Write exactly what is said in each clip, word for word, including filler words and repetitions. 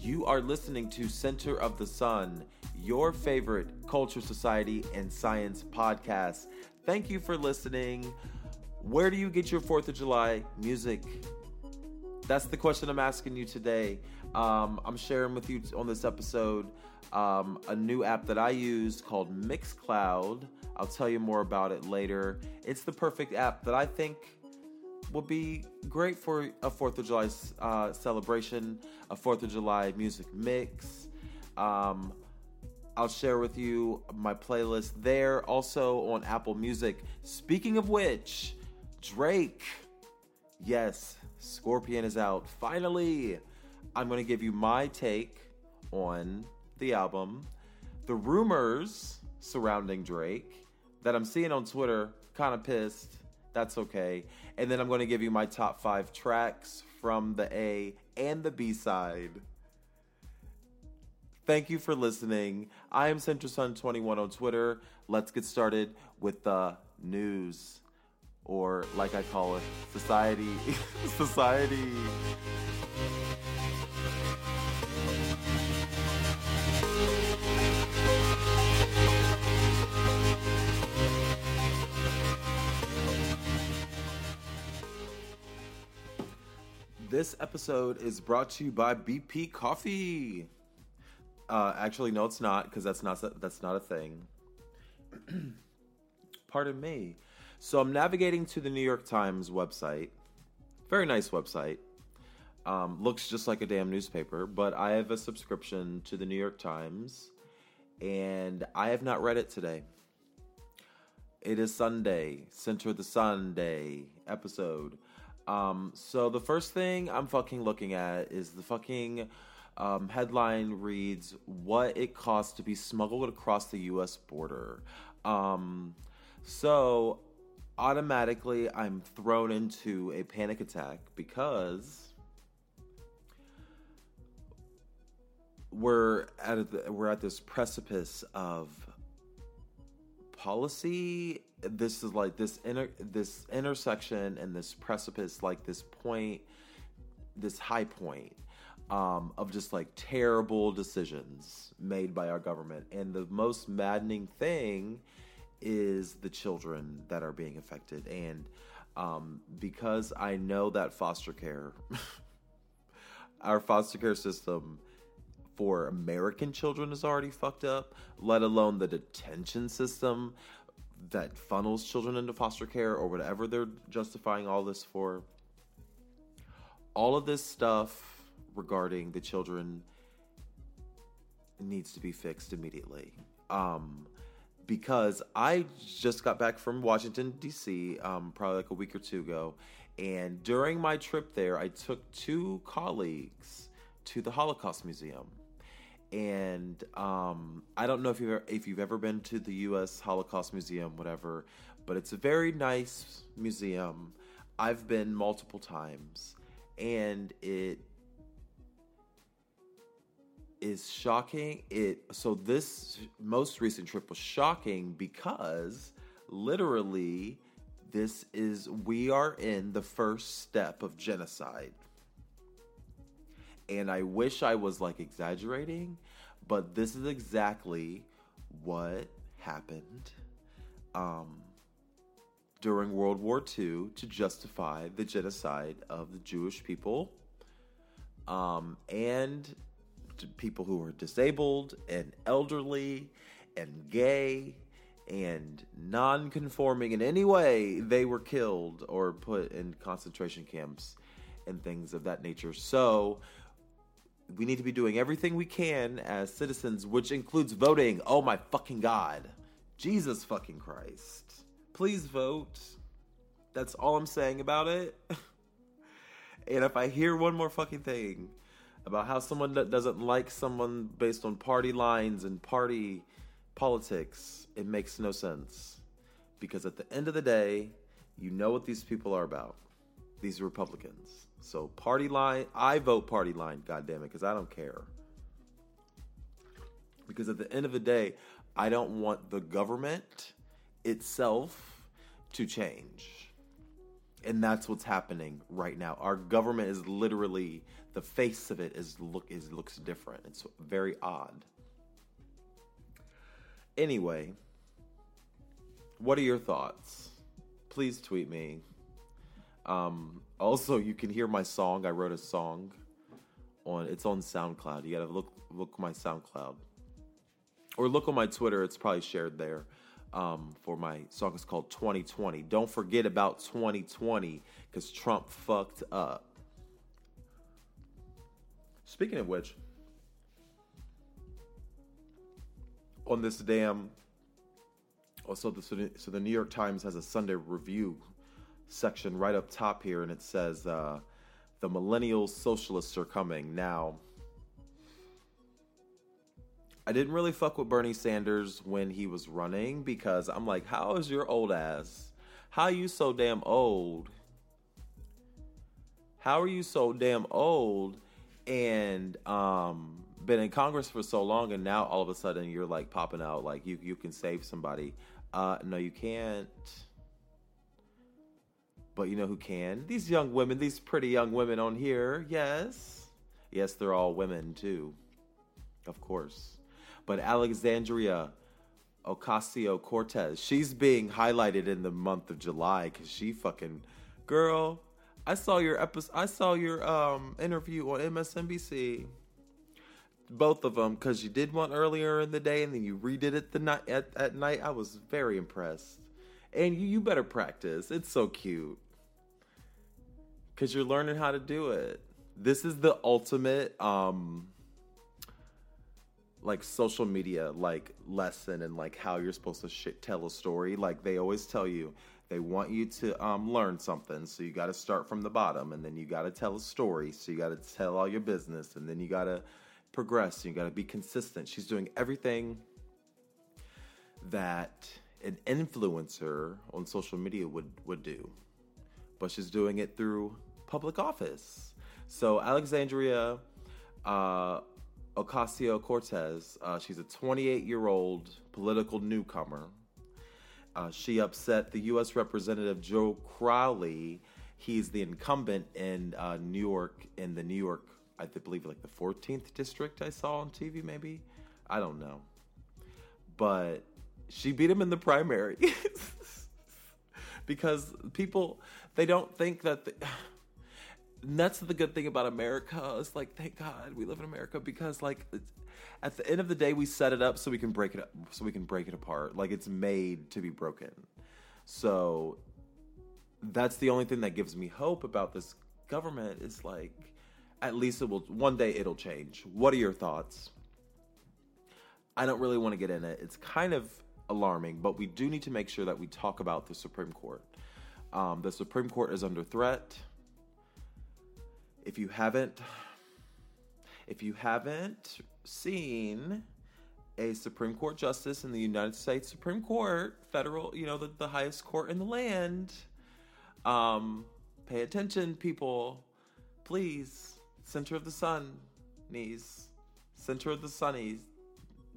You are listening to Center of the Sun, your favorite culture, society, and science podcast. Thank you for listening. Where do you get your fourth of July music? That's the question I'm asking you today. Um, I'm sharing with you on this episode um, a new app that I use called Mixcloud. I'll tell you more about it later. It's the perfect app that I think will be great for a fourth of July uh, celebration, a fourth of July music mix. Um, I'll share with you my playlist there, also on Apple Music. Speaking of which, Drake, yes, Scorpion is out. Finally, I'm going to give you my take on the album, the rumors surrounding Drake that I'm seeing on Twitter, kind of pissed, that's okay. And then I'm going to give you my top five tracks from the A and the B side. Thank you for listening. I am Central Sun twenty-one on Twitter. Let's get started with the news, or like I call it, society, society. This episode is brought to you by B P Coffee. Uh, actually, no, it's not, because that's not that's not a thing. Pardon me. So I'm navigating to the New York Times website. Very nice website. Um, looks just like a damn newspaper, but I have a subscription to the New York Times, and I have not read it today. It is Sunday, Center of the Sunday episode. Um, so the first thing I'm fucking looking at is the fucking um, headline reads, what it costs to be smuggled across the U S border. Um, so automatically I'm thrown into a panic attack because we're at a, we're at this precipice of policy. This is like this inter this intersection and this precipice, like this point, this high point um, of just like terrible decisions made by our government. And the most maddening thing is the children that are being affected. And um, because I know that foster care, our foster care system for American children is already fucked up, let alone the detention system that funnels children into foster care or whatever they're justifying all this for. All of this stuff regarding the children needs to be fixed immediately. Um, because I just got back from Washington, D C, um, probably like a week or two ago. And during my trip there, I took two colleagues to the Holocaust Museum. And um, I don't know if you've, ever, if you've ever been to the U S Holocaust Museum, whatever, but it's a very nice museum. I've been multiple times. And it is shocking. It so this most recent trip was shocking because literally this is, we are in the first step of genocide. And I wish I was like exaggerating, but this is exactly what happened um, during World War Two to justify the genocide of the Jewish people um, and people who were disabled and elderly and gay and non-conforming in any way. They were killed or put in concentration camps and things of that nature. So we need to be doing everything we can as citizens, which includes voting. Oh my fucking God. Jesus fucking Christ. Please vote. That's all I'm saying about it. And if I hear one more fucking thing about how someone doesn't like someone based on party lines and party politics, it makes no sense. Because at the end of the day, you know what these people are about. These are Republicans. So party line, I vote party line, goddammit, because I don't care. Because at the end of the day, I don't want the government itself to change. And that's what's happening right now. Our government is literally, the face of it is look is looks different. It's very odd. Anyway, what are your thoughts? Please tweet me. Um, also, you can hear my song. I wrote a song on, it's on SoundCloud. You gotta look, look my SoundCloud or look on my Twitter. It's probably shared there. Um, for my song, it's called twenty twenty. Don't forget about twenty twenty because Trump fucked up. Speaking of which, on this damn, also the, so the New York Times has a Sunday review section right up top here, and it says uh, the millennial socialists are coming. Now, I didn't really fuck with Bernie Sanders when he was running because I'm like, how is your old ass? How are you so damn old? How are you so damn old and um, been in Congress for so long, and now all of a sudden you're like popping out like you, you can save somebody. Uh, no, you can't. But you know who can? These young women, these pretty young women on here. Yes. Yes, they're all women too. Of course. But Alexandria Ocasio-Cortez, she's being highlighted in the month of July because she fucking... Girl, I saw your episode, I saw your um, interview on M S N B C. Both of them, because you did one earlier in the day and then you redid it the night at, at night. I was very impressed. And you, you better practice. It's so cute. Because you're learning how to do it. This is the ultimate, um, like, social media, like, lesson and, like, how you're supposed to shit tell a story. Like, they always tell you, they want you to um, learn something, so you got to start from the bottom, and then you got to tell a story, so you got to tell all your business, and then you got to progress, and you got to be consistent. She's doing everything that an influencer on social media would, would do. But she's doing it through public office. So Alexandria uh, Ocasio-Cortez, uh, she's a twenty-eight-year-old political newcomer. Uh, she upset the U S Representative Joe Crowley. He's the incumbent in uh, New York, in the New York, I believe like the fourteenth district I saw on T V maybe. I don't know. But she beat him in the primary because people, they don't think that, the, that's the good thing about America. It's like, thank God we live in America because like at the end of the day, we set it up so we can break it up, so we can break it apart. Like it's made to be broken. So that's the only thing that gives me hope about this government is like, at least it will, one day it'll change. What are your thoughts? I don't really want to get in it. It's kind of alarming, but we do need to make sure that we talk about the Supreme Court. Um, the Supreme Court is under threat. If you haven't, if you haven't seen a Supreme Court justice in the United States Supreme Court, federal, you know, the, the highest court in the land, um, pay attention, people. Please, center of the sun, knees, center of the sunnies,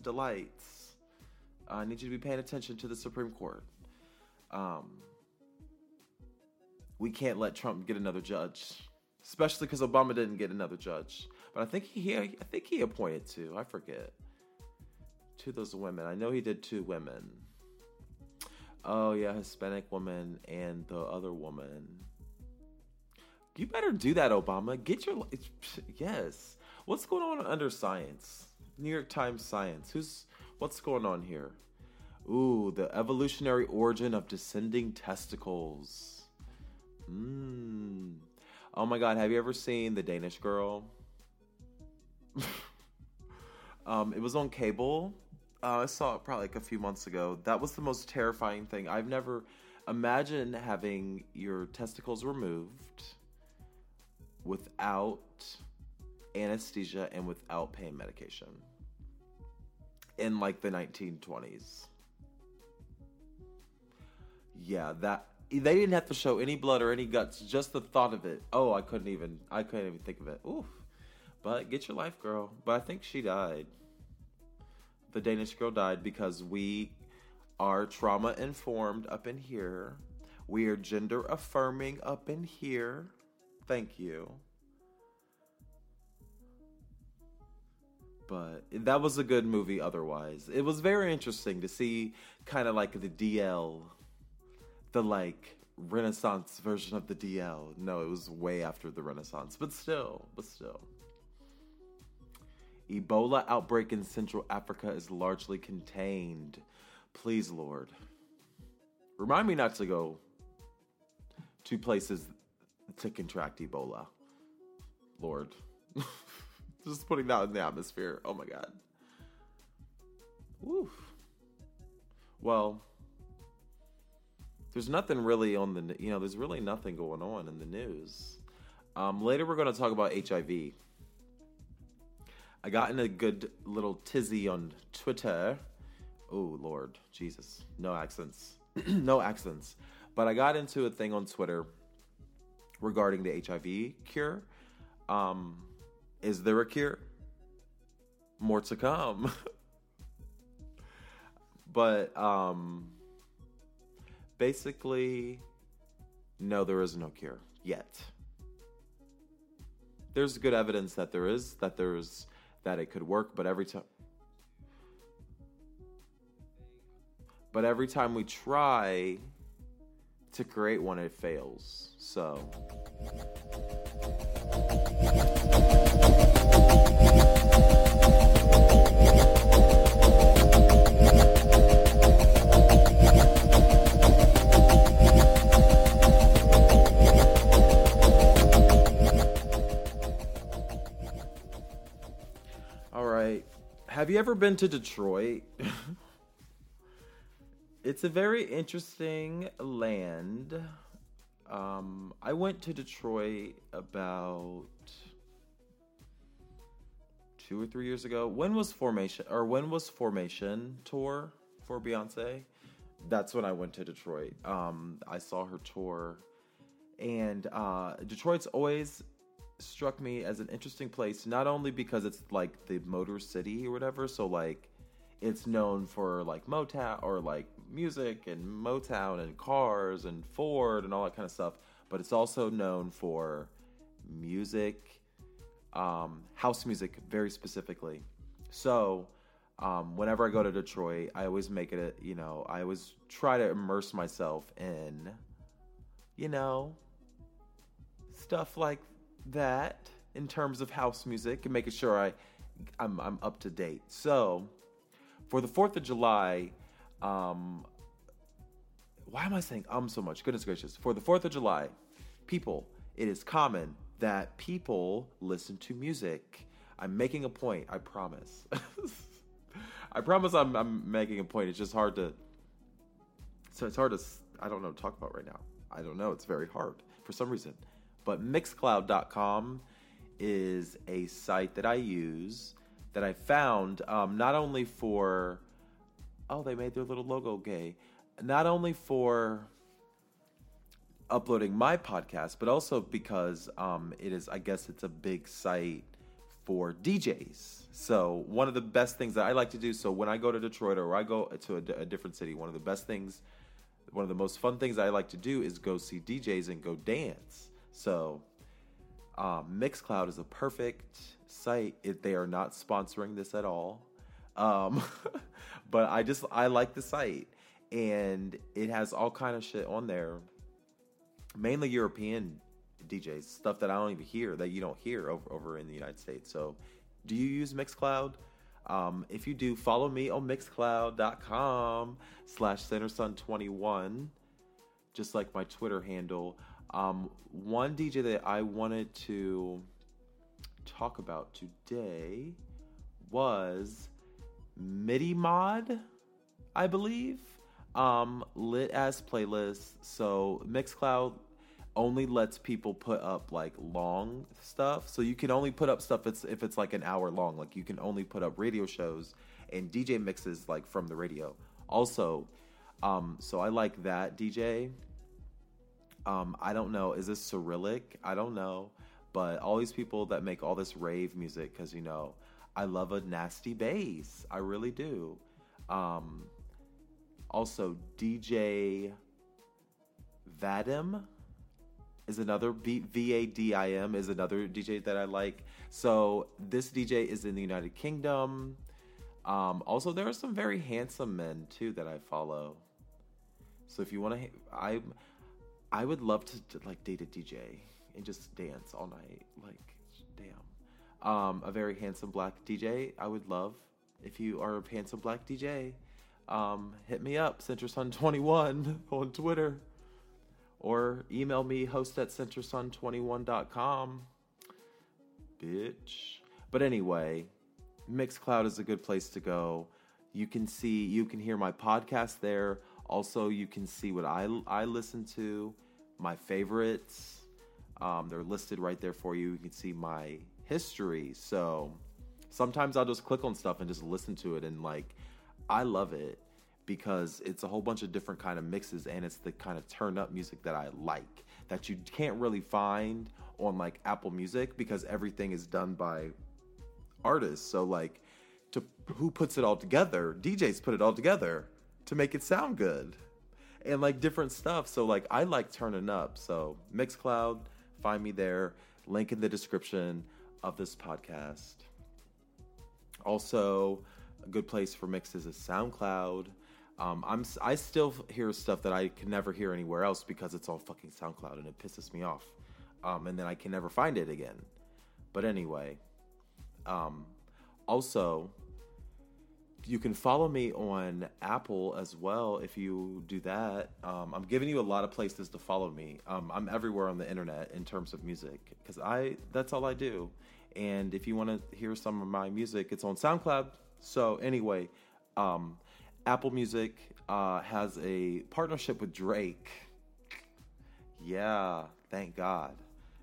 delights. I need you to be paying attention to the Supreme Court. Um, we can't let Trump get another judge, especially because Obama didn't get another judge. But I think he, I think he appointed two. I forget. Two of those women. I know he did two women. Oh yeah, Hispanic woman and the other woman. You better do that, Obama. Get your yes. What's going on under science? New York Times Science. Who's what's going on here? Ooh, the evolutionary origin of descending testicles. Mmm. Oh my God, have you ever seen The Danish Girl? um, it was on cable. Uh, I saw it probably like a few months ago. That was the most terrifying thing. I've never imagined having your testicles removed without anesthesia and without pain medication in like the nineteen twenties. Yeah, that they didn't have to show any blood or any guts, just the thought of it. Oh, I couldn't even I couldn't even think of it. Oof. But get your life, girl. But I think she died. The Danish Girl died because we are trauma informed up in here. We are gender affirming up in here. Thank you. But that was a good movie otherwise. It was very interesting to see kind of like the D L, the like Renaissance version of the D L. No, it was way after the Renaissance, but still, but still. Ebola outbreak in Central Africa is largely contained. Please, Lord. Remind me not to go to places to contract Ebola. Lord. Just putting that in the atmosphere. Oh my God. Woof. Well, there's nothing really on the, you know, there's really nothing going on in the news. Um, later we're going to talk about H I V. I got in a good little tizzy on Twitter. Oh Lord, Jesus. No accents. No accents. But I got into a thing on Twitter regarding the H I V cure. Um... Is there a cure? More to come. But um, basically, no, there is no cure yet. There's good evidence that there is, that there's, that it could work. But every time, but every time we try to create one, it fails. So. All right. Have you ever been to Detroit? It's a very interesting land. Um, I went to Detroit about two or three years ago. When was Formation or when was Formation tour for Beyonce? That's when I went to Detroit. Um, I saw her tour, and uh, Detroit's always struck me as an interesting place. Not only because it's like the Motor City or whatever, so like it's known for like Motown or like music and Motown and cars and Ford and all that kind of stuff, but it's also known for music. Um, house music very specifically. So, um, whenever I go to Detroit, I always make it, a, you know, I always try to immerse myself in, you know, stuff like that in terms of house music and making sure I, I'm, I'm up to date. So for the fourth of July, um, why am I saying um so much? Goodness gracious. For the fourth of July, people, it is common that people listen to music. I'm making a point, I promise. I promise I'm I'm making a point. It's just hard to. So it's hard to. I don't know what to talk about right now. I don't know. It's very hard for some reason. But mixcloud dot com is a site that I use that I found um, not only for. Oh, they made their little logo gay. Not only for uploading my podcast, but also because um, it is, I guess it's a big site for D Js. So one of the best things that I like to do, so when I go to Detroit or I go to a, a different city, one of the best things, one of the most fun things I like to do is go see D Js and go dance. So um, Mixcloud is a perfect site. It, they are not sponsoring this at all. Um, but I just, I like the site, and it has all kind of shit on there. Mainly European D Js, stuff that I don't even hear, that you don't hear over, over in the United States. So do you use Mixcloud? Um, if you do, follow me on mixcloud dot com slash centersun twenty-one, just like my Twitter handle. Um, one D J that I wanted to talk about today was Midi Mod, I believe, um, lit as playlists. So Mixcloud only lets people put up like long stuff. So you can only put up stuff it's, if it's like an hour long. Like you can only put up radio shows and D J mixes like from the radio. Also, um, so I like that D J. Um, I don't know. Is this Cyrillic? I don't know. But all these people that make all this rave music, because you know, I love a nasty bass. I really do. Um, also, D J Vadim is another, B- V A D I M is another D J that I like. So this D J is in the United Kingdom. Um, also, there are some very handsome men, too, that I follow. So if you want to, I I would love to, to, like, date a D J and just dance all night. Like, damn. Um, a very handsome black D J. I would love, if you are a handsome black D J, um, hit me up, centersun twenty-one on Twitter, or email me, host at centersun twenty-one dot com, bitch. But anyway, Mixcloud is a good place to go. You can see, you can hear my podcast there. Also, you can see what I, I listen to, my favorites. Um, they're listed right there for you. You can see my history. So sometimes I'll just click on stuff and just listen to it, and like I love it because it's a whole bunch of different kind of mixes, and it's the kind of turn up music that I like that you can't really find on like Apple Music, because everything is done by artists. So like to who puts it all together? D Js put it all together to make it sound good and like different stuff. So like I like turning up. So Mixcloud, find me there, link in the description of this podcast. Also, a good place for mixes is SoundCloud. Um, I'm I still hear stuff that I can never hear anywhere else because it's all fucking SoundCloud, and it pisses me off. Um, and then I can never find it again. But anyway, um, also you can follow me on Apple as well if you do that. Um, I'm giving you a lot of places to follow me. Um, I'm everywhere on the internet in terms of music, because I that's all I do. And if you want to hear some of my music, it's on SoundCloud. So anyway, um, Apple Music uh, has a partnership with Drake. Yeah, thank God.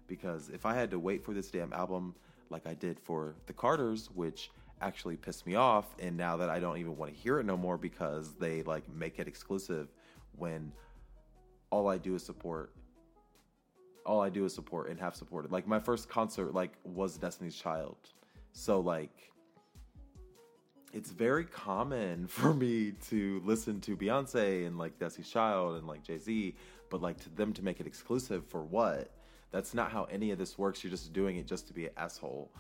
Because if I had to wait for this damn album like I did for The Carters, which actually pissed me off, and now that I don't even want to hear it no more because they like make it exclusive, when all I do is support all I do is support and have supported. Like my first concert like was Destiny's Child, so like it's very common for me to listen to Beyonce and like Destiny's Child and like Jay-Z, but like to them to make it exclusive for what? That's not how any of this works. You're just doing it just to be an asshole.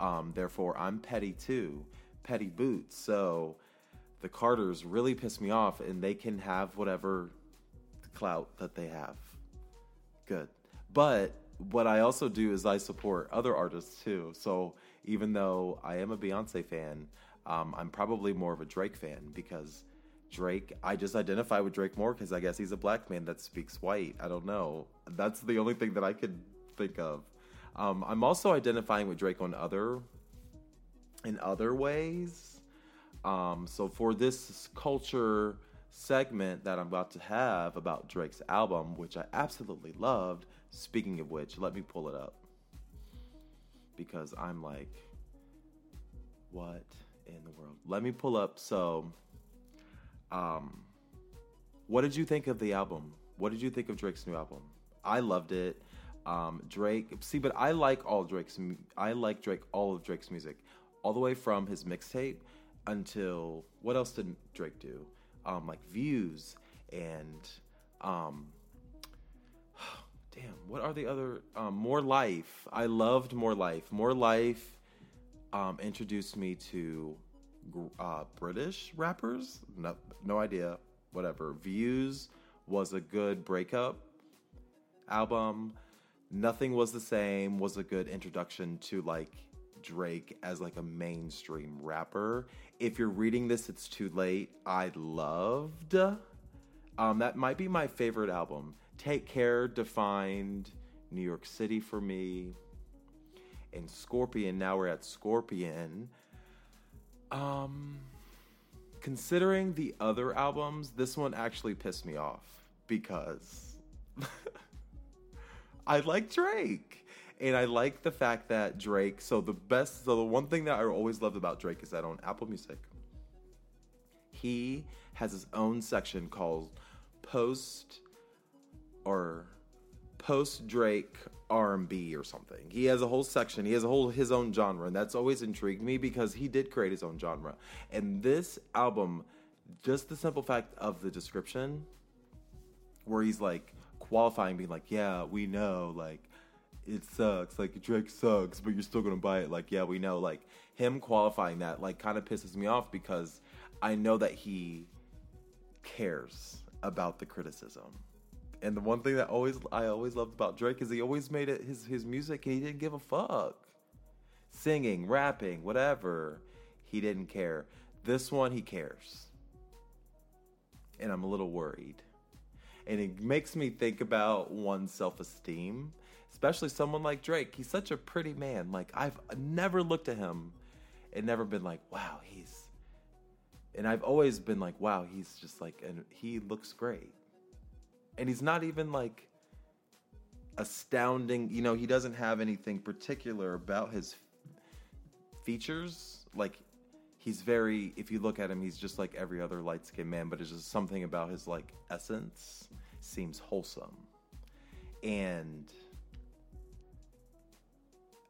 Um, therefore, I'm petty too, petty boots. So the Carters really piss me off, and they can have whatever clout that they have. Good. But what I also do is I support other artists too. So even though I am a Beyonce fan, um, I'm probably more of a Drake fan, because Drake, I just identify with Drake more because I guess he's a black man that speaks white. I don't know. That's the only thing that I could think of. Um, I'm also identifying with Drake on other, in other ways. Um, so for this culture segment that I'm about to have about Drake's album, which I absolutely loved, speaking of which, let me pull it up. Because I'm like, what in the world? Let me pull up. So, um, what did you think of the album? What did you think of Drake's new album? I loved it. Um, Drake, see, but I like all Drake's, I like Drake, all of Drake's music, all the way from his mixtape until, what else did Drake do? Um, like Views and, um, damn, what are the other, um, More Life. I loved More Life. More Life, um, introduced me to, uh, British rappers. No, no idea, whatever. Views was a good breakup album. Nothing Was the Same was a good introduction to, like, Drake as, like, a mainstream rapper. If you're reading this, it's too late. I loved. Um, that might be my favorite album. Take Care defined New York City for me. And Scorpion, now we're at Scorpion. Um, considering the other albums, this one actually pissed me off because... I like Drake, and I like the fact that Drake, so the best, so the one thing that I always loved about Drake is that on Apple Music, he has his own section called Post, or Post Drake R and B or something. He has a whole section, he has a whole, his own genre, and that's always intrigued me because he did create his own genre. And this album, just the simple fact of the description, where he's like, qualifying, being like, yeah, we know, like, it sucks, like, Drake sucks, but you're still gonna buy it, like, yeah, we know, like, him qualifying that, like, kind of pisses me off because I know that he cares about the criticism. And the one thing that always I always loved about Drake is he always made it his, his music, and he didn't give a fuck. Singing, rapping, whatever, he didn't care. This one, he cares. And I'm a little worried. And it makes me think about one's self-esteem, especially someone like Drake. He's such a pretty man. Like, I've never looked at him and never been like, wow, he's... And I've always been like, wow, he's just like... and he looks great. And he's not even, like, astounding. You know, he doesn't have anything particular about his features. Like, he's very... If you look at him, he's just like every other light-skinned man, but it's just something about his, like, essence... seems wholesome. And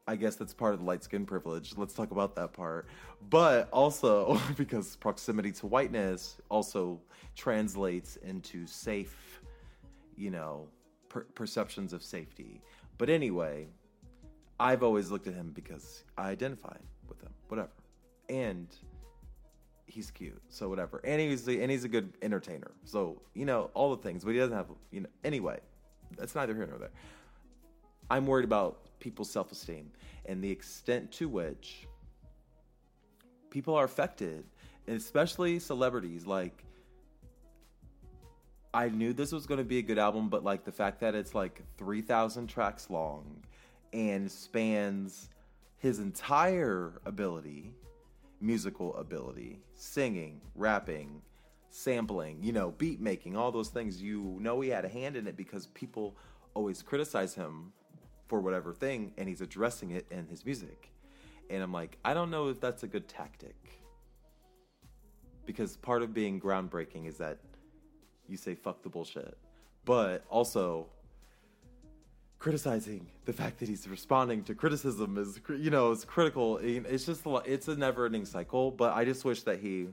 I guess that's part of the light skin privilege. Let's talk about that part. But also, because proximity to whiteness also translates into safe, you know, per- perceptions of safety. But anyway, I've always looked at him because I identified with him, whatever. And he's cute, so whatever. And he's, and he's a good entertainer. So, you know, all the things. But he doesn't have, you know... Anyway, that's neither here nor there. I'm worried about people's self-esteem and the extent to which people are affected, and especially celebrities. Like, I knew this was going to be a good album, but, like, the fact that it's, like, three thousand tracks long and spans his entire ability... musical ability, singing, rapping, sampling, you know, beat making, all those things. You know he had a hand in it because people always criticize him for whatever thing, and he's addressing it in his music. And I'm like, I don't know if that's a good tactic. Because part of being groundbreaking is that you say, fuck the bullshit. But also... criticizing the fact that he's responding to criticism is, you know, it's critical. It's just, it's a never-ending cycle. But I just wish that he,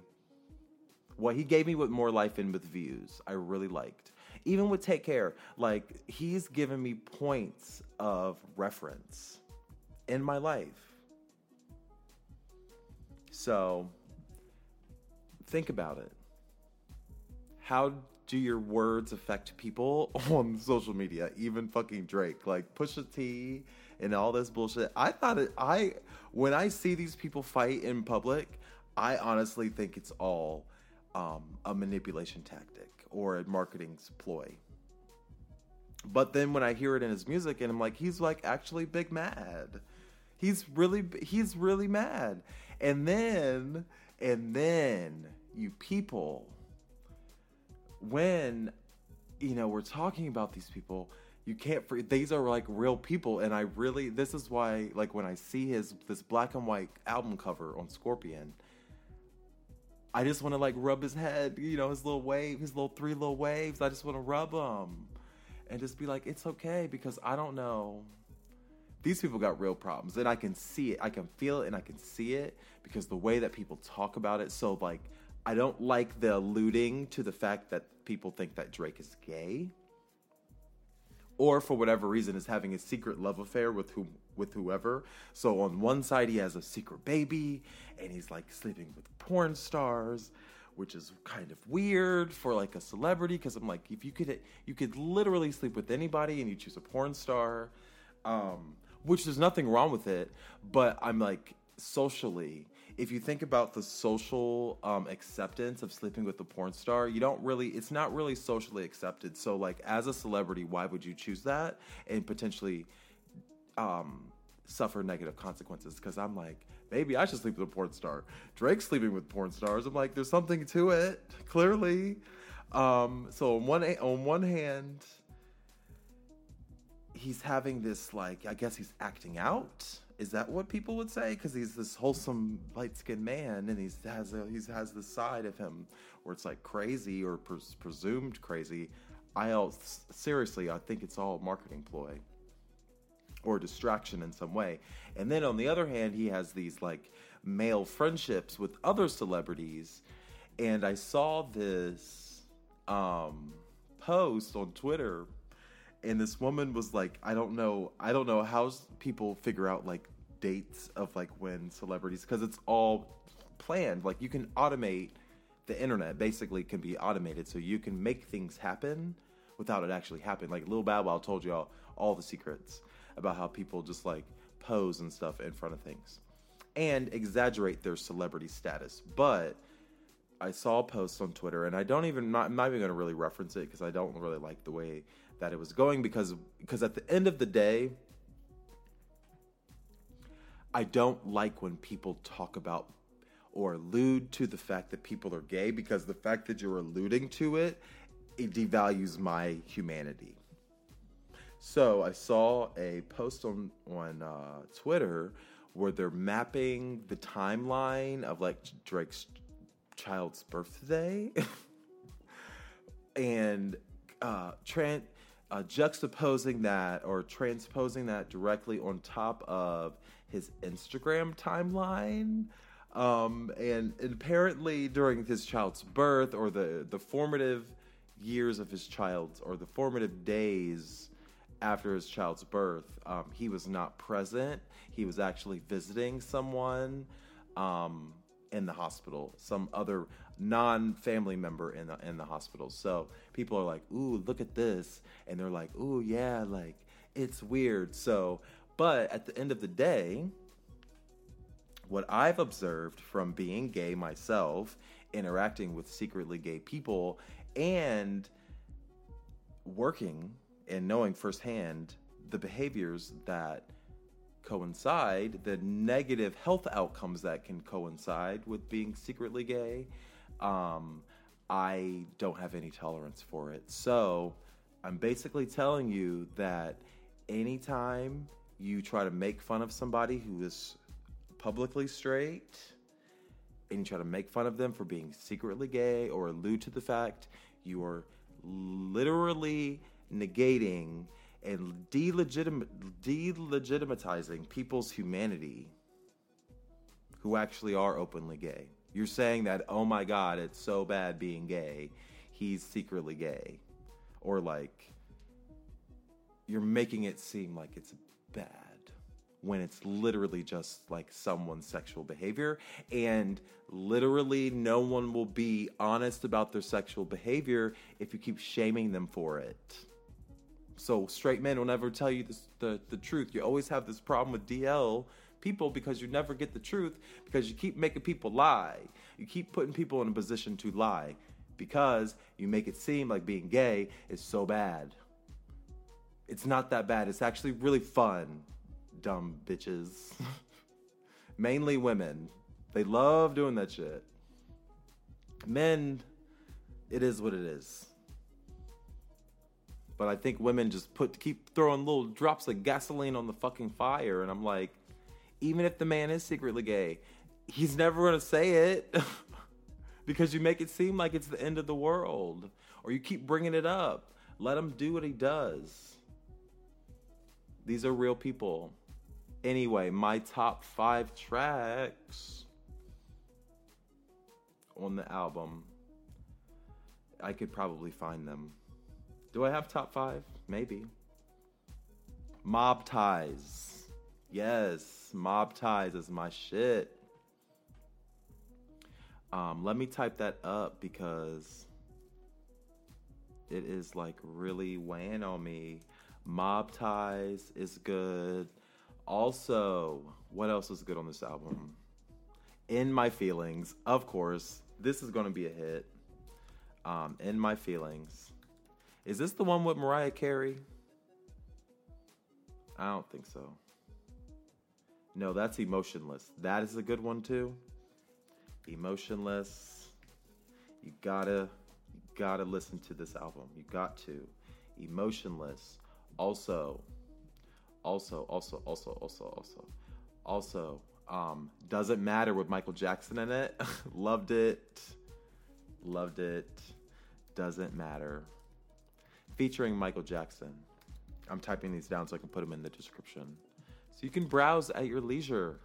what he gave me with More Life and with Views, I really liked. Even with Take Care, like, he's given me points of reference in my life. So, think about it. How do your words affect people on social media? Even fucking Drake, like Pusha T and all this bullshit. I thought it, I, when I see these people fight in public, I honestly think it's all um, a manipulation tactic or a marketing ploy. But then when I hear it in his music and I'm like, he's like actually big mad. He's really, he's really mad. And then And then, you people, when, you know, we're talking about these people, you can't, these are like real people. And I really, this is why, like when I see his, this black and white album cover on Scorpion, I just want to like rub his head, you know, his little wave, his little three little waves. I just want to rub them and just be like, it's okay, because I don't know. These people got real problems, and I can see it. I can feel it, and I can see it because the way that people talk about it. So, like, I don't like the alluding to the fact that people think that Drake is gay, or for whatever reason is having a secret love affair with whom, with whoever. So on one side he has a secret baby, and he's like sleeping with porn stars, which is kind of weird for like a celebrity. Because I'm like, if you could, you could literally sleep with anybody, and you choose a porn star. Um, which there's nothing wrong with it, but I'm like, socially, if you think about the social um, acceptance of sleeping with the porn star, you don't really, it's not really socially accepted. So like as a celebrity, why would you choose that and potentially um, suffer negative consequences? Because I'm like, maybe I should sleep with a porn star. Drake's sleeping with porn stars. I'm like, there's something to it, clearly. Um, so on one on one hand... he's having this, like, I guess he's acting out. Is that what people would say? Because he's this wholesome, light-skinned man, and he's has a, he's has this side of him where it's, like, crazy or pres- presumed crazy. I seriously, I think it's all a marketing ploy or distraction in some way. And then, on the other hand, he has these, like, male friendships with other celebrities. And I saw this um, post on Twitter. And this woman was like, I don't know, I don't know how people figure out like dates of like when celebrities, because it's all planned. Like you can automate the internet, basically can be automated, so you can make things happen without it actually happening. Like Lil Bow Wow told y'all all the secrets about how people just like pose and stuff in front of things and exaggerate their celebrity status. But I saw a post on Twitter, and I don't even, not, I'm not even going to really reference it because I don't really like the way that it was going, because because at the end of the day, I don't like when people talk about or allude to the fact that people are gay, because the fact that you're alluding to it, it devalues my humanity. So I saw a post on, on uh, Twitter where they're mapping the timeline of like Drake's child's birthday and uh, tran- uh, juxtaposing that or transposing that directly on top of his Instagram timeline. Um, and, and apparently during his child's birth, or the, the formative years of his child's, or the formative days after his child's birth, um, he was not present. He was actually visiting someone, um, in the hospital, some other non-family member in the, in the hospital. So people are like, ooh, look at this. And they're like, ooh, yeah, like, it's weird. So, but at the end of the day, what I've observed from being gay myself, interacting with secretly gay people, and working and knowing firsthand the behaviors that coincide, the negative health outcomes that can coincide with being secretly gay, um, I don't have any tolerance for it. So I'm basically telling you that anytime you try to make fun of somebody who is publicly straight, and you try to make fun of them for being secretly gay or allude to the fact, you are literally negating and delegitim- delegitimatizing people's humanity who actually are openly gay. You're saying that, oh my God, it's so bad being gay. He's secretly gay. Or like, you're making it seem like it's bad when it's literally just like someone's sexual behavior, and literally no one will be honest about their sexual behavior if you keep shaming them for it. So straight men will never tell you this, the, the truth. You always have this problem with D L people because you never get the truth, because you keep making people lie. You keep putting people in a position to lie because you make it seem like being gay is so bad. It's not that bad. It's actually really fun, dumb bitches. Mainly women. They love doing that shit. Men, it is what it is. But I think women just put keep throwing little drops of gasoline on the fucking fire. And I'm like, even if the man is secretly gay, he's never going to say it because you make it seem like it's the end of the world. Or you keep bringing it up. Let him do what he does. These are real people. Anyway, my top five tracks on the album. I could probably find them. Do I have top five? Maybe. Mob Ties. Yes, Mob Ties is my shit. Um, let me type that up because it is like really weighing on me. Mob Ties is good. Also, what else is good on this album? In My Feelings, of course. This is going to be a hit. Um, In My Feelings. Is this the one with Mariah Carey? I don't think so. No, that's Emotionless. That is a good one too. Emotionless. You gotta, you gotta listen to this album. You got to. Emotionless. Also, also, also, also, also, also, also. Um, Doesn't Matter with Michael Jackson in it. Loved it. Loved it. Doesn't Matter. Featuring Michael Jackson. I'm typing these down so I can put them in the description. So you can browse at your leisure.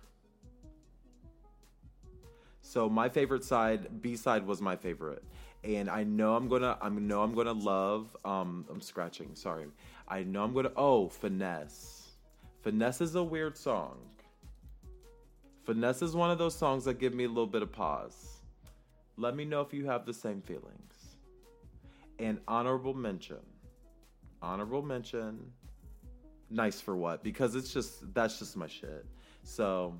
So my favorite side, B-side was my favorite. And I know I'm gonna, I know I'm gonna love, um, I'm scratching, sorry. I know I'm gonna, oh, Finesse. Finesse is a weird song. Finesse is one of those songs that give me a little bit of pause. Let me know if you have the same feelings. And honorable mention. Honorable mention. Nice for What? Because it's just, that's just my shit. So,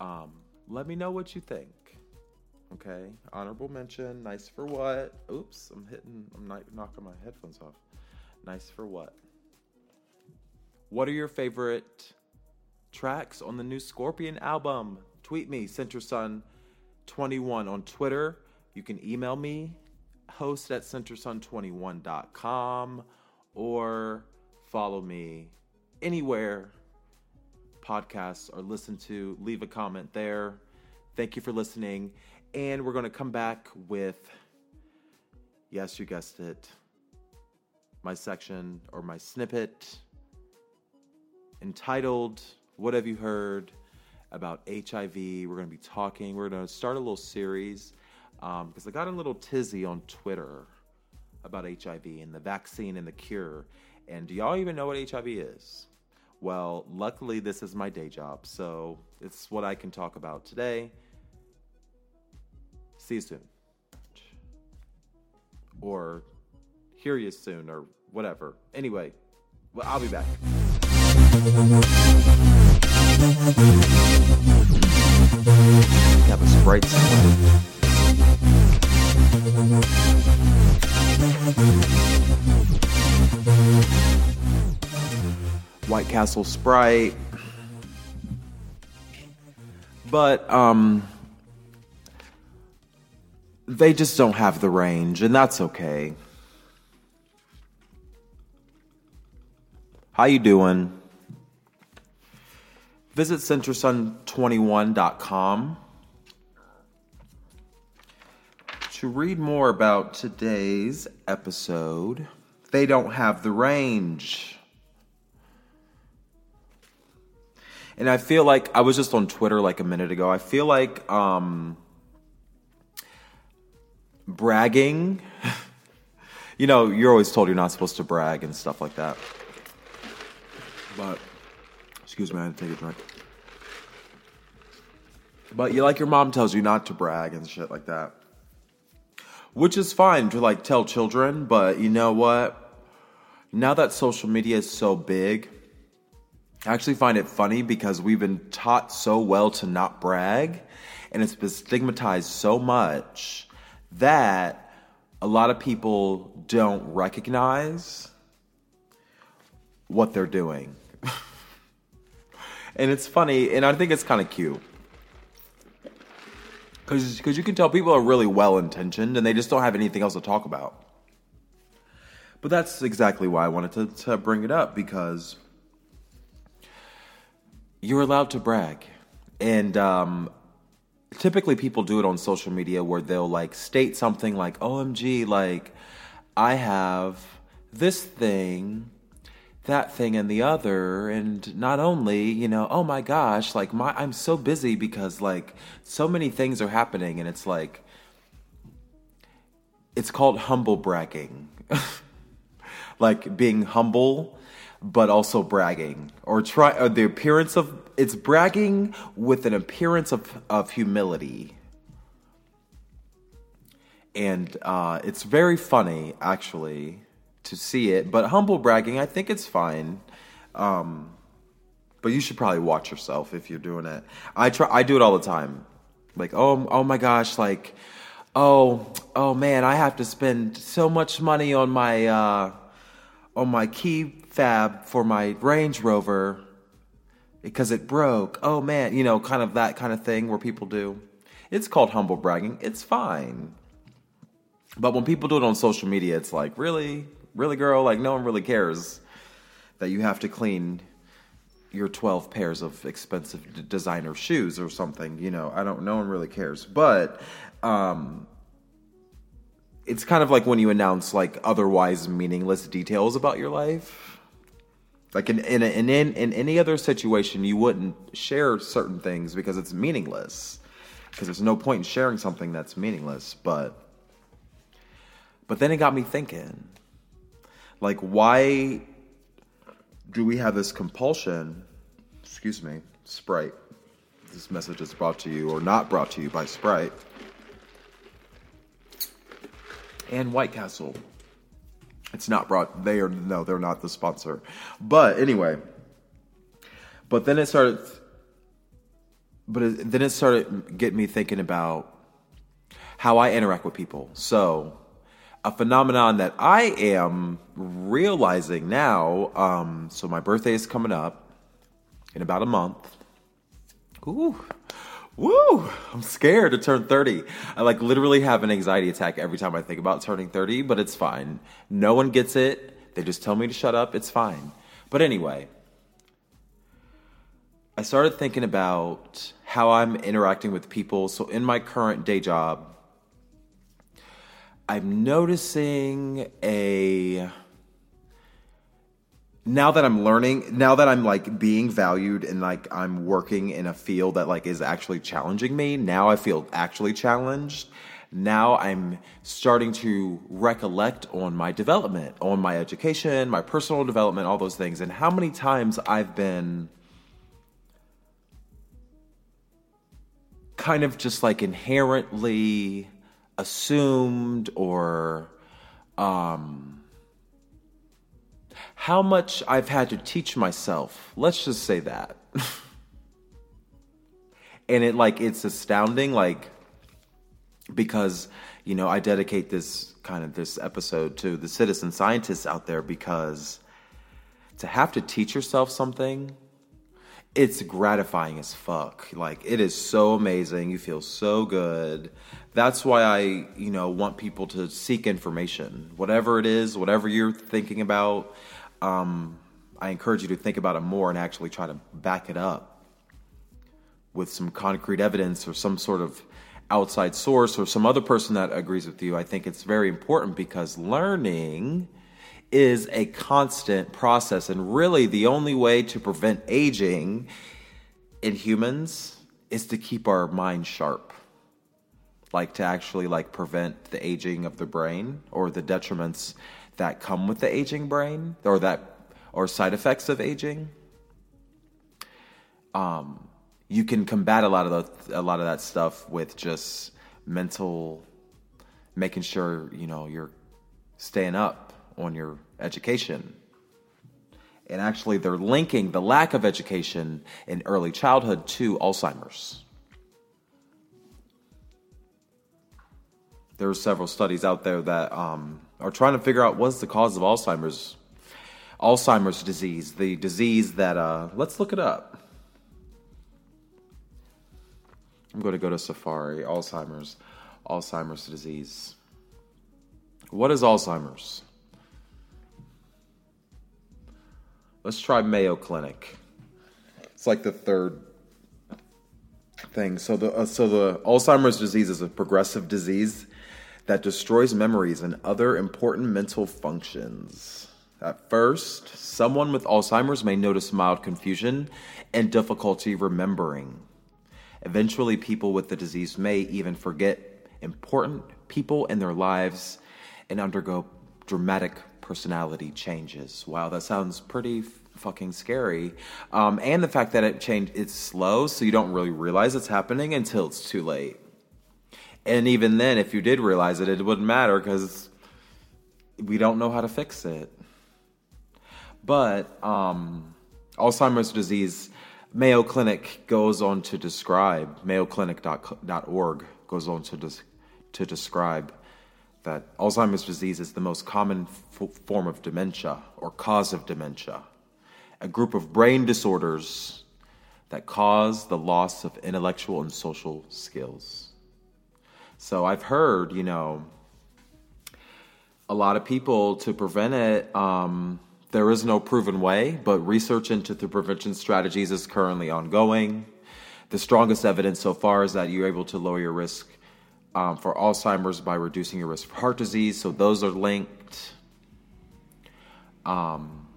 um, let me know what you think. Okay, honorable mention, Nice for What? Oops, I'm hitting, I'm knocking my headphones off. Nice for What? What are your favorite tracks on the new Scorpion album? Tweet me, Center Sun twenty-one on Twitter. You can email me, host at Center Sun twenty-one dot com, or follow me anywhere podcasts are listened to. Leave a comment there. Thank you for listening. And we're going to come back with, yes, you guessed it, my section or my snippet entitled, What Have You Heard About H I V? We're going to be talking. We're going to start a little series because um, I got a little tizzy on Twitter about H I V and the vaccine and the cure. And do y'all even know what H I V is? Well, luckily, this is my day job, so it's what I can talk about today. See you soon. Or hear you soon, or whatever. Anyway, well, I'll be back. Have a Sprite somewhere. White Castle Sprite. But, um... they just don't have the range, and that's okay. How you doing? Visit Center Sun twenty-one dot com to read more about today's episode. They don't have the range. And I feel like, I was just on Twitter like a minute ago, I feel like, um... bragging. You know, you're always told you're not supposed to brag and stuff like that. But, excuse me, I had to take a drink. But you like your mom tells you not to brag and shit like that. Which is fine to like tell children, but you know what? Now that social media is so big, I actually find it funny because we've been taught so well to not brag and it's been stigmatized so much that a lot of people don't recognize what they're doing. And it's funny, and I think it's kind of cute. Because because you can tell people are really well-intentioned and they just don't have anything else to talk about. But that's exactly why I wanted to, to bring it up, because you're allowed to brag. And um, typically people do it on social media where they'll like state something like, O M G, like, I have this thing, that thing, and the other, and not only, you know, oh my gosh, like, my I'm so busy because, like, so many things are happening, and it's like, it's called humble bragging. Like, being humble, but also bragging, or try, or the appearance of, it's bragging with an appearance of, of humility. And uh, it's very funny, actually, to see it. But humble bragging, I think it's fine. Um, but you should probably watch yourself if you're doing it. I try. I do it all the time. Like, oh, oh my gosh, like, oh, oh man, I have to spend so much money on my uh, on my key fab for my Range Rover because it broke. Oh man, you know, kind of that kind of thing where people do. It's called humble bragging. It's fine. But when people do it on social media, it's like, really? Really, girl? Like, no one really cares that you have to clean your twelve pairs of expensive d- designer shoes or something. You know, I don't, no one really cares. But um, it's kind of like when you announce, like, otherwise meaningless details about your life. Like, in in in, in, in any other situation, you wouldn't share certain things because it's meaningless. Because there's no point in sharing something that's meaningless, but... But then it got me thinking, like, why do we have this compulsion, excuse me, Sprite, this message is brought to you or not brought to you by Sprite, and White Castle, it's not brought, they are, no, they're not the sponsor, but anyway, but then it started, but it, then it started getting me thinking about how I interact with people, so... A phenomenon that I am realizing now, um, so my birthday is coming up in about a month. Ooh, woo, I'm scared to turn thirty. I like literally have an anxiety attack every time I think about turning thirty, but it's fine. No one gets it. They just tell me to shut up. It's fine. But anyway, I started thinking about how I'm interacting with people. So in my current day job, I'm noticing a, now that I'm learning, now that I'm like being valued and like I'm working in a field that like is actually challenging me, now I feel actually challenged. Now I'm starting to recollect on my development, on my education, my personal development, all those things, and how many times I've been kind of just like inherently... assumed or um, how much I've had to teach myself. Let's just say that. And it like, it's astounding, like, because, you know, I dedicate this kind of this episode to the citizen scientists out there because to have to teach yourself something, it's gratifying as fuck. Like, it is so amazing. You feel so good. That's why I, you know, want people to seek information. Whatever it is, whatever you're thinking about, um, I encourage you to think about it more and actually try to back it up with some concrete evidence or some sort of outside source or some other person that agrees with you. I think it's very important because learning is a constant process. And really the only way to prevent aging in humans is to keep our mind sharp. Like to actually like prevent the aging of the brain or the detriments that come with the aging brain or that or side effects of aging. Um, you can combat a lot of the, a lot of that stuff with just mental, making sure, you know, you're staying up on your education. And actually they're linking the lack of education in early childhood to Alzheimer's. There are several studies out there that um, are trying to figure out what's the cause of Alzheimer's. Alzheimer's disease, the disease that, uh, let's look it up. I'm going to go to Safari. Alzheimer's. Alzheimer's disease. What is Alzheimer's? Let's try Mayo Clinic. It's like the third thing. So the uh, so the Alzheimer's disease is a progressive disease that destroys memories and other important mental functions. At first, someone with Alzheimer's may notice mild confusion and difficulty remembering. Eventually, people with the disease may even forget important people in their lives and undergo dramatic personality changes. Wow, that sounds pretty f- fucking scary. Um, and the fact that it changed, it's slow, so you don't really realize it's happening until it's too late. And even then, if you did realize it, it wouldn't matter because we don't know how to fix it. But um, Alzheimer's disease, Mayo Clinic goes on to describe, mayo clinic dot org goes on to des- to describe that Alzheimer's disease is the most common f- form of dementia or cause of dementia, a group of brain disorders that cause the loss of intellectual and social skills. So I've heard, you know, a lot of people to prevent it, um, there is no proven way, but research into the prevention strategies is currently ongoing. The strongest evidence so far is that you're able to lower your risk Um, for Alzheimer's by reducing your risk for heart disease. So those are linked. Um,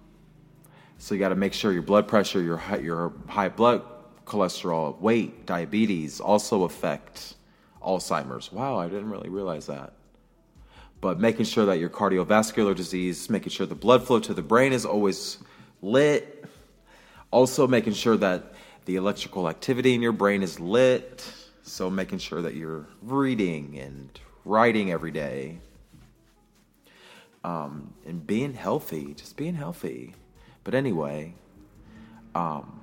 so you got to make sure your blood pressure, your high, your high blood cholesterol, weight, diabetes also affect Alzheimer's. Wow, I didn't really realize that. But making sure that your cardiovascular disease, making sure the blood flow to the brain is always lit. Also making sure that the electrical activity in your brain is lit. So making sure that you're reading and writing every day, um, and being healthy, just being healthy. But anyway, um,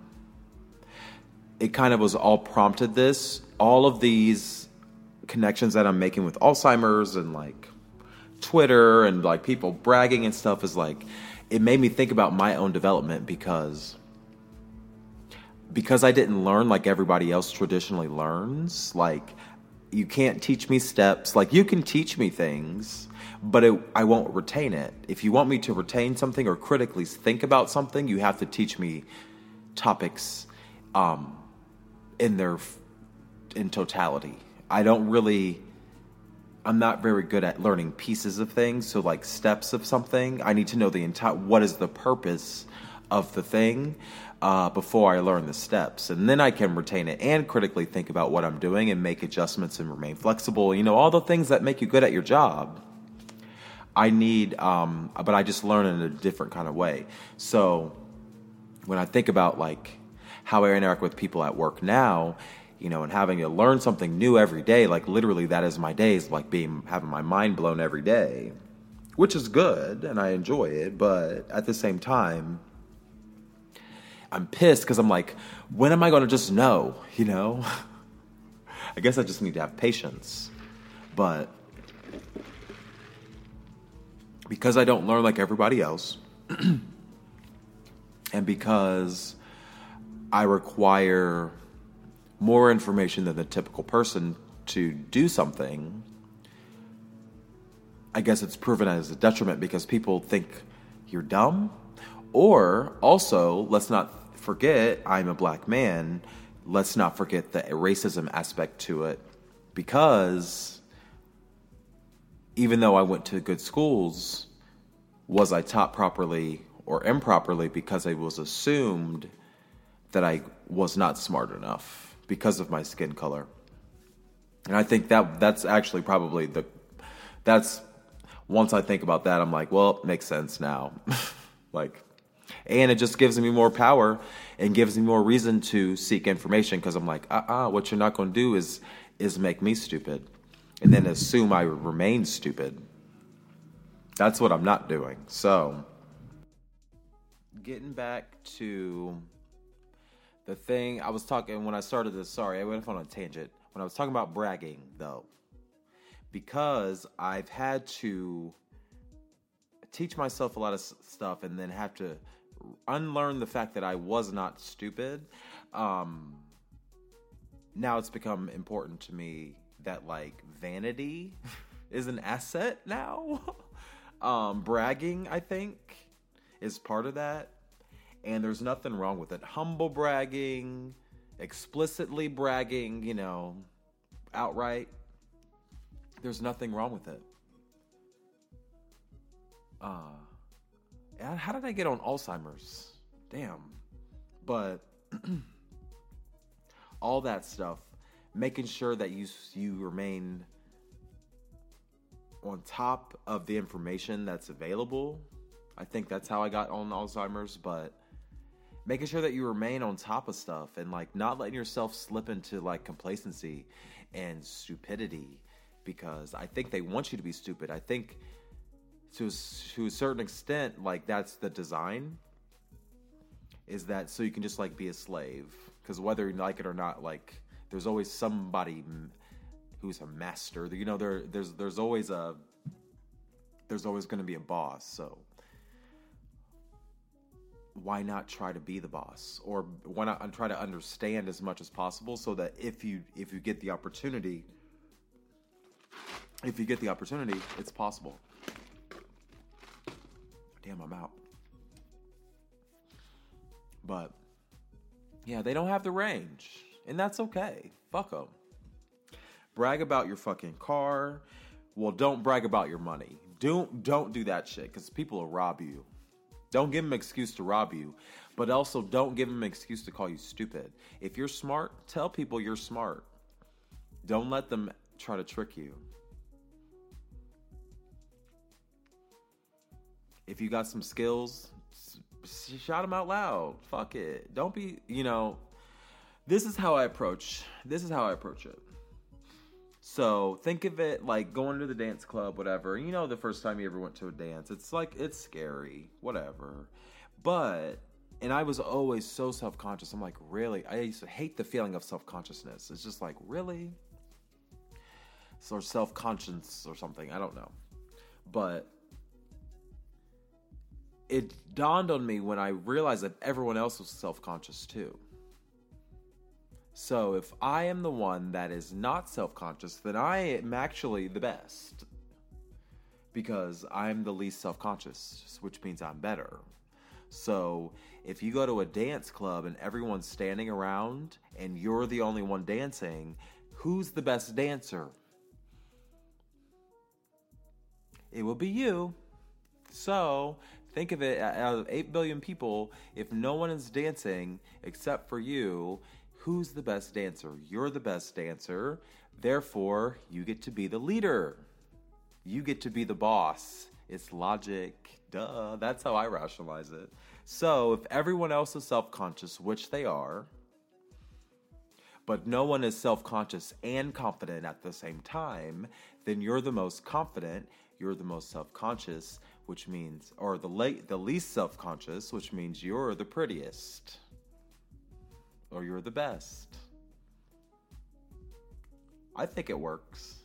it kind of was all prompted this, all of these connections that I'm making with Alzheimer's and like Twitter and like people bragging and stuff is like, it made me think about my own development because Because I didn't learn like everybody else traditionally learns. Like, you can't teach me steps. Like, you can teach me things, but it, I won't retain it. If you want me to retain something or critically think about something, you have to teach me topics um, in their in totality. I don't really... I'm not very good at learning pieces of things, so like steps of something. I need to know the entire... What is the purpose of the thing? Uh, before I learn the steps. And then I can retain it and critically think about what I'm doing and make adjustments and remain flexible. You know, all the things that make you good at your job. I need, um, but I just learn in a different kind of way. So when I think about like how I interact with people at work now, you know, and having to learn something new every day, like literally that is my days, like being, having my mind blown every day, which is good and I enjoy it. But at the same time, I'm pissed because I'm like, when am I going to just know, you know? I guess I just need to have patience. But because I don't learn like everybody else and because I require more information than the typical person to do something, I guess it's proven as a detriment because people think you're dumb. Or also, let's not forget, I'm a black man. Let's not forget the racism aspect to it, because even though I went to good schools, was I taught properly or improperly? Because it was assumed that I was not smart enough because of my skin color. And I think that that's actually probably the, that's, once I think about that, I'm like, well, it makes sense now. Like, and it just gives me more power and gives me more reason to seek information because I'm like, uh-uh, what you're not going to do is is make me stupid and then assume I remain stupid. That's what I'm not doing. So getting back to the thing I was talking when I started this, sorry, I went off on a tangent. When I was talking about bragging, though, because I've had to teach myself a lot of stuff and then have to unlearn the fact that I was not stupid. Um, now it's become important to me that, like, vanity is an asset now. um, bragging, I think, is part of that. And there's nothing wrong with it. Humble bragging, explicitly bragging, you know, outright. There's nothing wrong with it. Uh, how did I get on Alzheimer's? Damn. But all that stuff, making sure that you you remain on top of the information that's available. I think that's how I got on Alzheimer's, but making sure that you remain on top of stuff and, like, not letting yourself slip into, like, complacency and stupidity, because I think they want you to be stupid. I think to, to a certain extent, like, that's the design, is that so you can just, like, be a slave, because whether you like it or not, like, there's always somebody who's a master, you know, there there's there's always a there's always going to be a boss. So why not try to be the boss, or why not try to understand as much as possible, so that if you if you get the opportunity, if you get the opportunity, it's possible. Damn, I'm out. But yeah, they don't have the range, and that's okay. Fuck them. Brag about your fucking car. Well, don't brag about your money. Don't don't do that shit, because people will rob you. Don't give them an excuse to rob you, but also don't give them an excuse to call you stupid. If you're smart, tell people you're smart. Don't let them try to trick you. If you got some skills, shout them out loud. Fuck it. Don't be, you know, this is how I approach. This is how I approach it. So think of it like going to the dance club, whatever. You know, the first time you ever went to a dance, it's like, it's scary, whatever. But, and I was always so self-conscious. I'm like, really? I used to hate the feeling of self-consciousness. It's just like, really? So self-conscious or something. I don't know. But it dawned on me when I realized that everyone else was self-conscious too. So if I am the one that is not self-conscious, then I am actually the best, because I'm the least self-conscious, which means I'm better. So if you go to a dance club and everyone's standing around and you're the only one dancing, who's the best dancer? It will be you. So think of it, out of eight billion people, if no one is dancing except for you, who's the best dancer? You're the best dancer. Therefore, you get to be the leader. You get to be the boss. It's logic. Duh. That's how I rationalize it. So if everyone else is self-conscious, which they are, but no one is self-conscious and confident at the same time, then you're the most confident. You're the most self-conscious, which means, or the, le- the least self-conscious, which means you're the prettiest. Or you're the best. I think it works.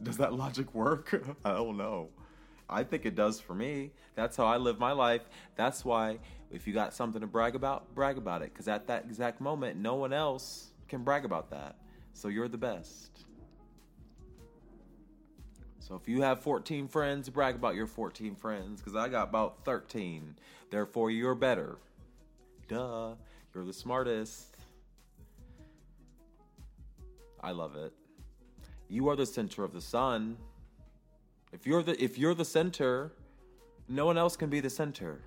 Does that logic work? I don't know. I think it does for me. That's how I live my life. That's why if you got something to brag about, brag about it. Because at that exact moment, no one else can brag about that. So you're the best. So if you have fourteen friends, brag about your fourteen friends. Because I got about thirteen. Therefore, you're better. Duh, you're the smartest. I love it. You are the center of the sun. If you're the if you're the center, no one else can be the center.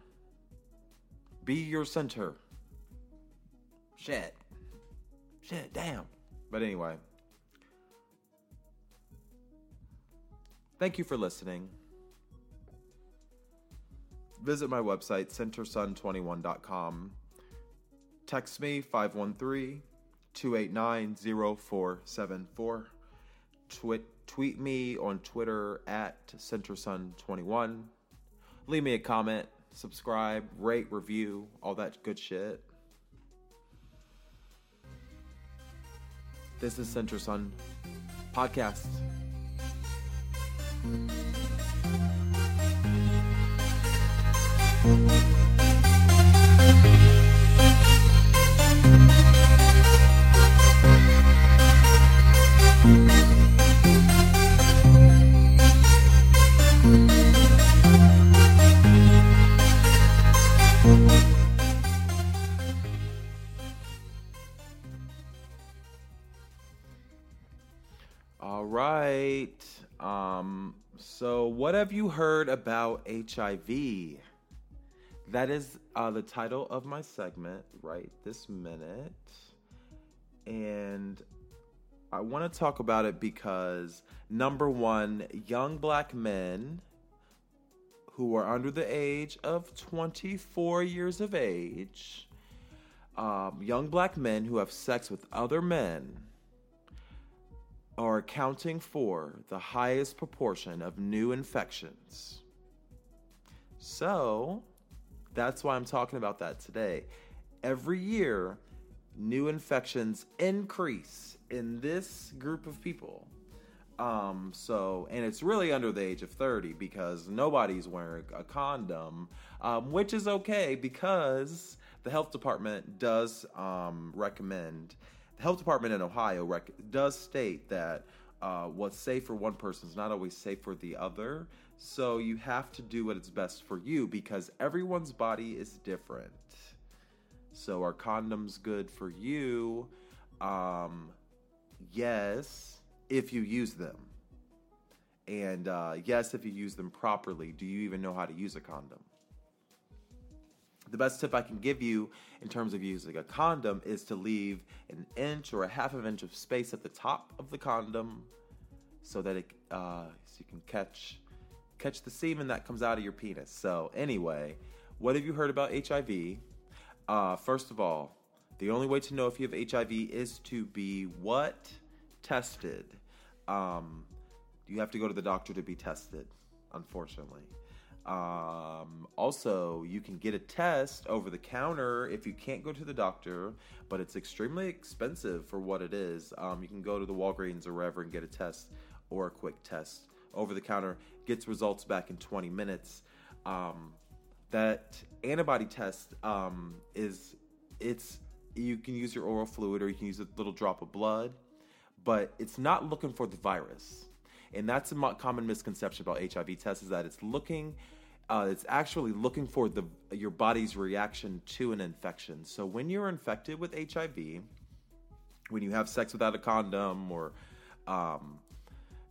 Be your center. Shit. Shit, damn. But anyway. Thank you for listening. Visit my website, center sun twenty one dot com. Text me, five one three, two eight nine, zero four seven four. Tweet, tweet me on Twitter at center sun twenty one. Leave me a comment, subscribe, rate, review, all that good shit. This is Center Sun Podcast. Thank you. All right. Um, so what have you heard about H I V? That is uh, the title of my segment right this minute. And I want to talk about it because, number one, young black men who are under the age of twenty-four years of age, um, young black men who have sex with other men are accounting for the highest proportion of new infections. So that's why I'm talking about that today. Every year, new infections increase in this group of people. Um, so, and it's really under the age of thirty because nobody's wearing a condom, um, which is okay because the health department does um, recommend, the health department in Ohio rec- does state that uh, what's safe for one person is not always safe for the other. So you have to do what is best for you because everyone's body is different. So are condoms good for you? Um, yes, if you use them. And uh, yes, if you use them properly. Do you even know how to use a condom? The best tip I can give you in terms of using a condom is to leave an inch or a half of an inch of space at the top of the condom so that it uh, so you can catch catch the semen that comes out of your penis. So anyway, what have you heard about H I V? Uh, first of all, the only way to know if you have H I V is to be what? Tested. Um, you have to go to the doctor to be tested, unfortunately. Um, also, you can get a test over the counter if you can't go to the doctor, but it's extremely expensive for what it is. Um, you can go to the Walgreens or wherever and get a test or a quick test over the counter. Gets results back in twenty minutes. Um, that antibody test um, is, it's, you can use your oral fluid or you can use a little drop of blood, but it's not looking for the virus. And that's a common misconception about H I V tests is that it's looking, uh, it's actually looking for the your body's reaction to an infection. So when you're infected with H I V, when you have sex without a condom or um,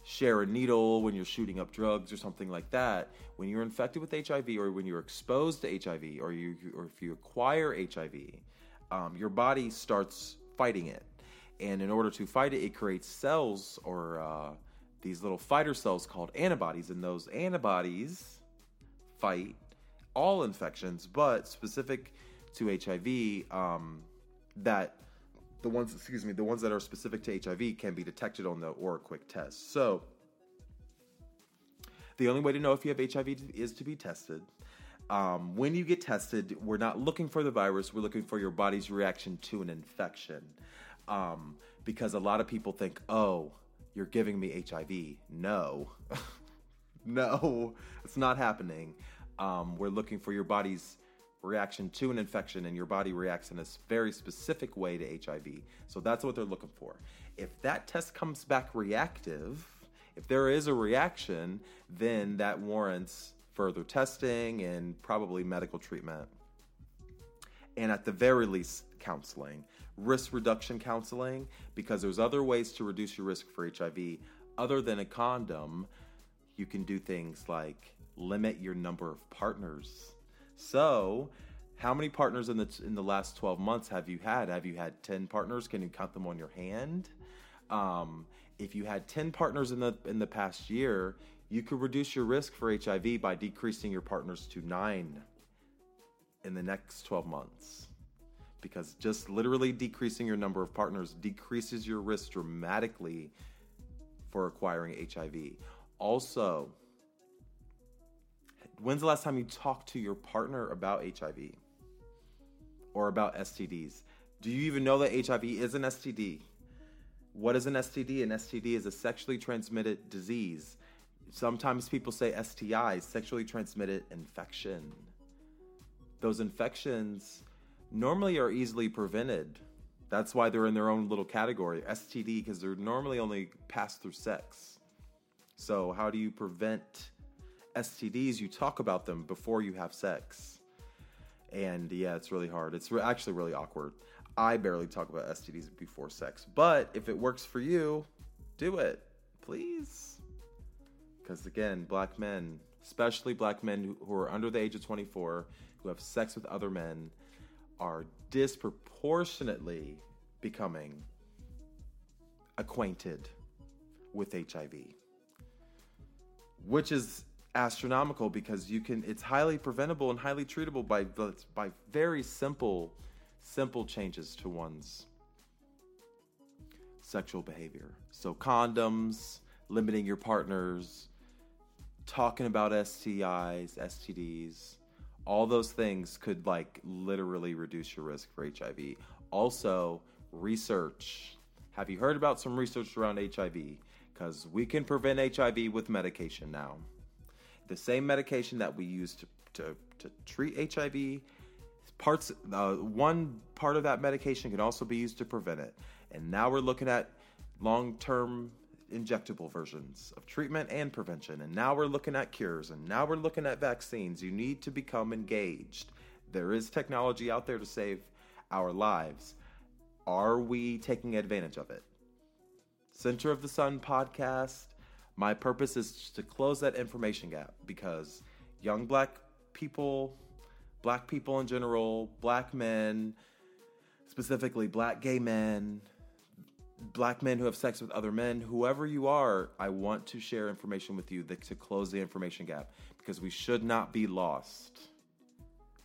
share a needle, when you're shooting up drugs or something like that, when you're infected with H I V or when you're exposed to H I V or you or if you acquire H I V, um, your body starts fighting it. And in order to fight it, it creates cells or uh, these little fighter cells called antibodies. And those antibodies fight all infections, but specific to H I V, um, that the ones, excuse me, the ones that are specific to H I V can be detected on the OraQuick test. So the only way to know if you have H I V is to be tested. Um, when you get tested, we're not looking for the virus. We're looking for your body's reaction to an infection. Um, because a lot of people think, oh, you're giving me H I V. No, no, it's not happening. Um, we're looking for your body's reaction to an infection, and your body reacts in a very specific way to H I V. So that's what they're looking for. If that test comes back reactive, if there is a reaction, then that warrants further testing and probably medical treatment. And at the very least, counseling, risk reduction counseling, because there's other ways to reduce your risk for H I V other than a condom. You can do things like limit your number of partners. So how many partners in the in the last twelve months have you had? Have you had ten partners? Can you count them on your hand? Um, if you had ten partners in the in the past year, you could reduce your risk for H I V by decreasing your partners to nine in the next twelve months. Because just literally decreasing your number of partners decreases your risk dramatically for acquiring H I V. Also, when's the last time you talked to your partner about H I V or about S T Ds? Do you even know that H I V is an S T D? What is an S T D? An S T D is a sexually transmitted disease. Sometimes people say S T Is, sexually transmitted infection. Those infections normally are easily prevented. That's why they're in their own little category, S T D, because they're normally only passed through sex. So how do you prevent S T Ds? You talk about them before you have sex. And yeah, it's really hard. It's re- actually really awkward. I barely talk about S T Ds before sex, but if it works for you, do it. please. Because again, black men, especially black men who, who are under the age of twenty-four, who have sex with other men, are disproportionately becoming acquainted with H I V, which is astronomical because you can, it's highly preventable and highly treatable by by very simple, simple changes to one's sexual behavior. So condoms, limiting your partners, talking about S T Is, S T Ds, all those things could like literally reduce your risk for H I V. Also, research. Have you heard about some research around H I V? Because we can prevent H I V with medication now. The same medication that we use to, to, to treat H I V, parts uh, one part of that medication can also be used to prevent it. And now we're looking at long-term injectable versions of treatment and prevention. And now we're looking at cures. And now we're looking at vaccines. You need to become engaged. There is technology out there to save our lives. Are we taking advantage of it? Center of the Sun podcast. My purpose is to close that information gap because young black people, black people in general, black men, specifically black gay men, black men who have sex with other men, whoever you are, I want to share information with you that, to close the information gap because we should not be lost.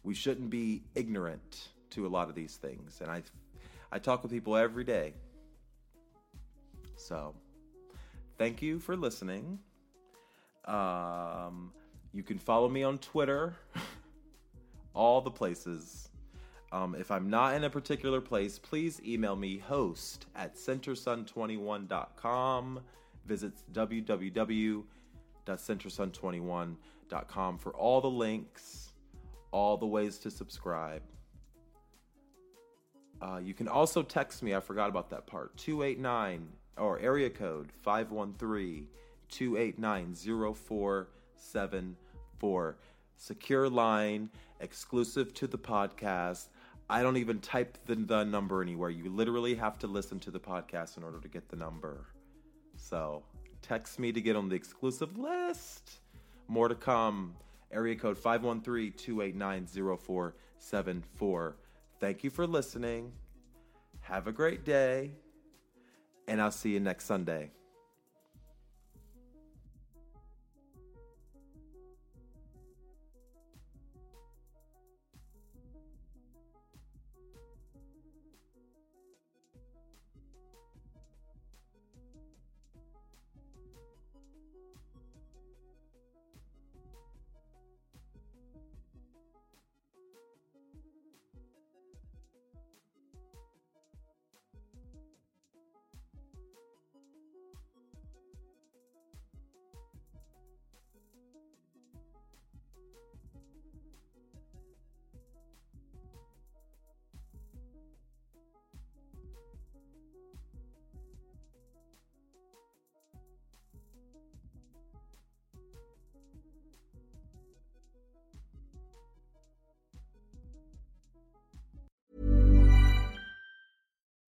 We shouldn't be ignorant to a lot of these things. And I I talk with people every day. So, thank you for listening. Um, you can follow me on Twitter, all the places. Um, if I'm not in a particular place, please email me, host at centersun twenty-one dot com. Visit w w w dot centersun twenty-one dot com for all the links, all the ways to subscribe. Uh, you can also text me. I forgot about that part. two eight nine, or area code five one three, two eight nine, zero four seven four. Secure line, exclusive to the podcast. I don't even type the, the number anywhere. You literally have to listen to the podcast in order to get the number. So text me to get on the exclusive list. More to come. Area code five one three, two eight nine, zero four seven four. Thank you for listening. Have a great day. And I'll see you next Sunday.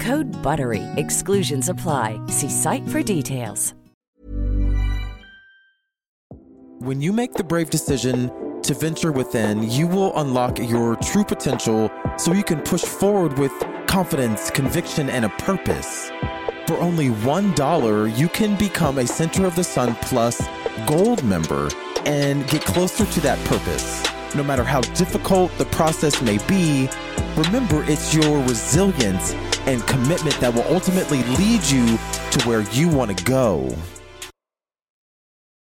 Code BUTTERY. Exclusions apply. See site for details. When you make the brave decision to venture within, you will unlock your true potential so you can push forward with confidence, conviction, and a purpose. For only one dollar, you can become a Center of the Sun Plus Gold member and get closer to that purpose. No matter how difficult the process may be, remember it's your resilience and commitment that will ultimately lead you to where you want to go.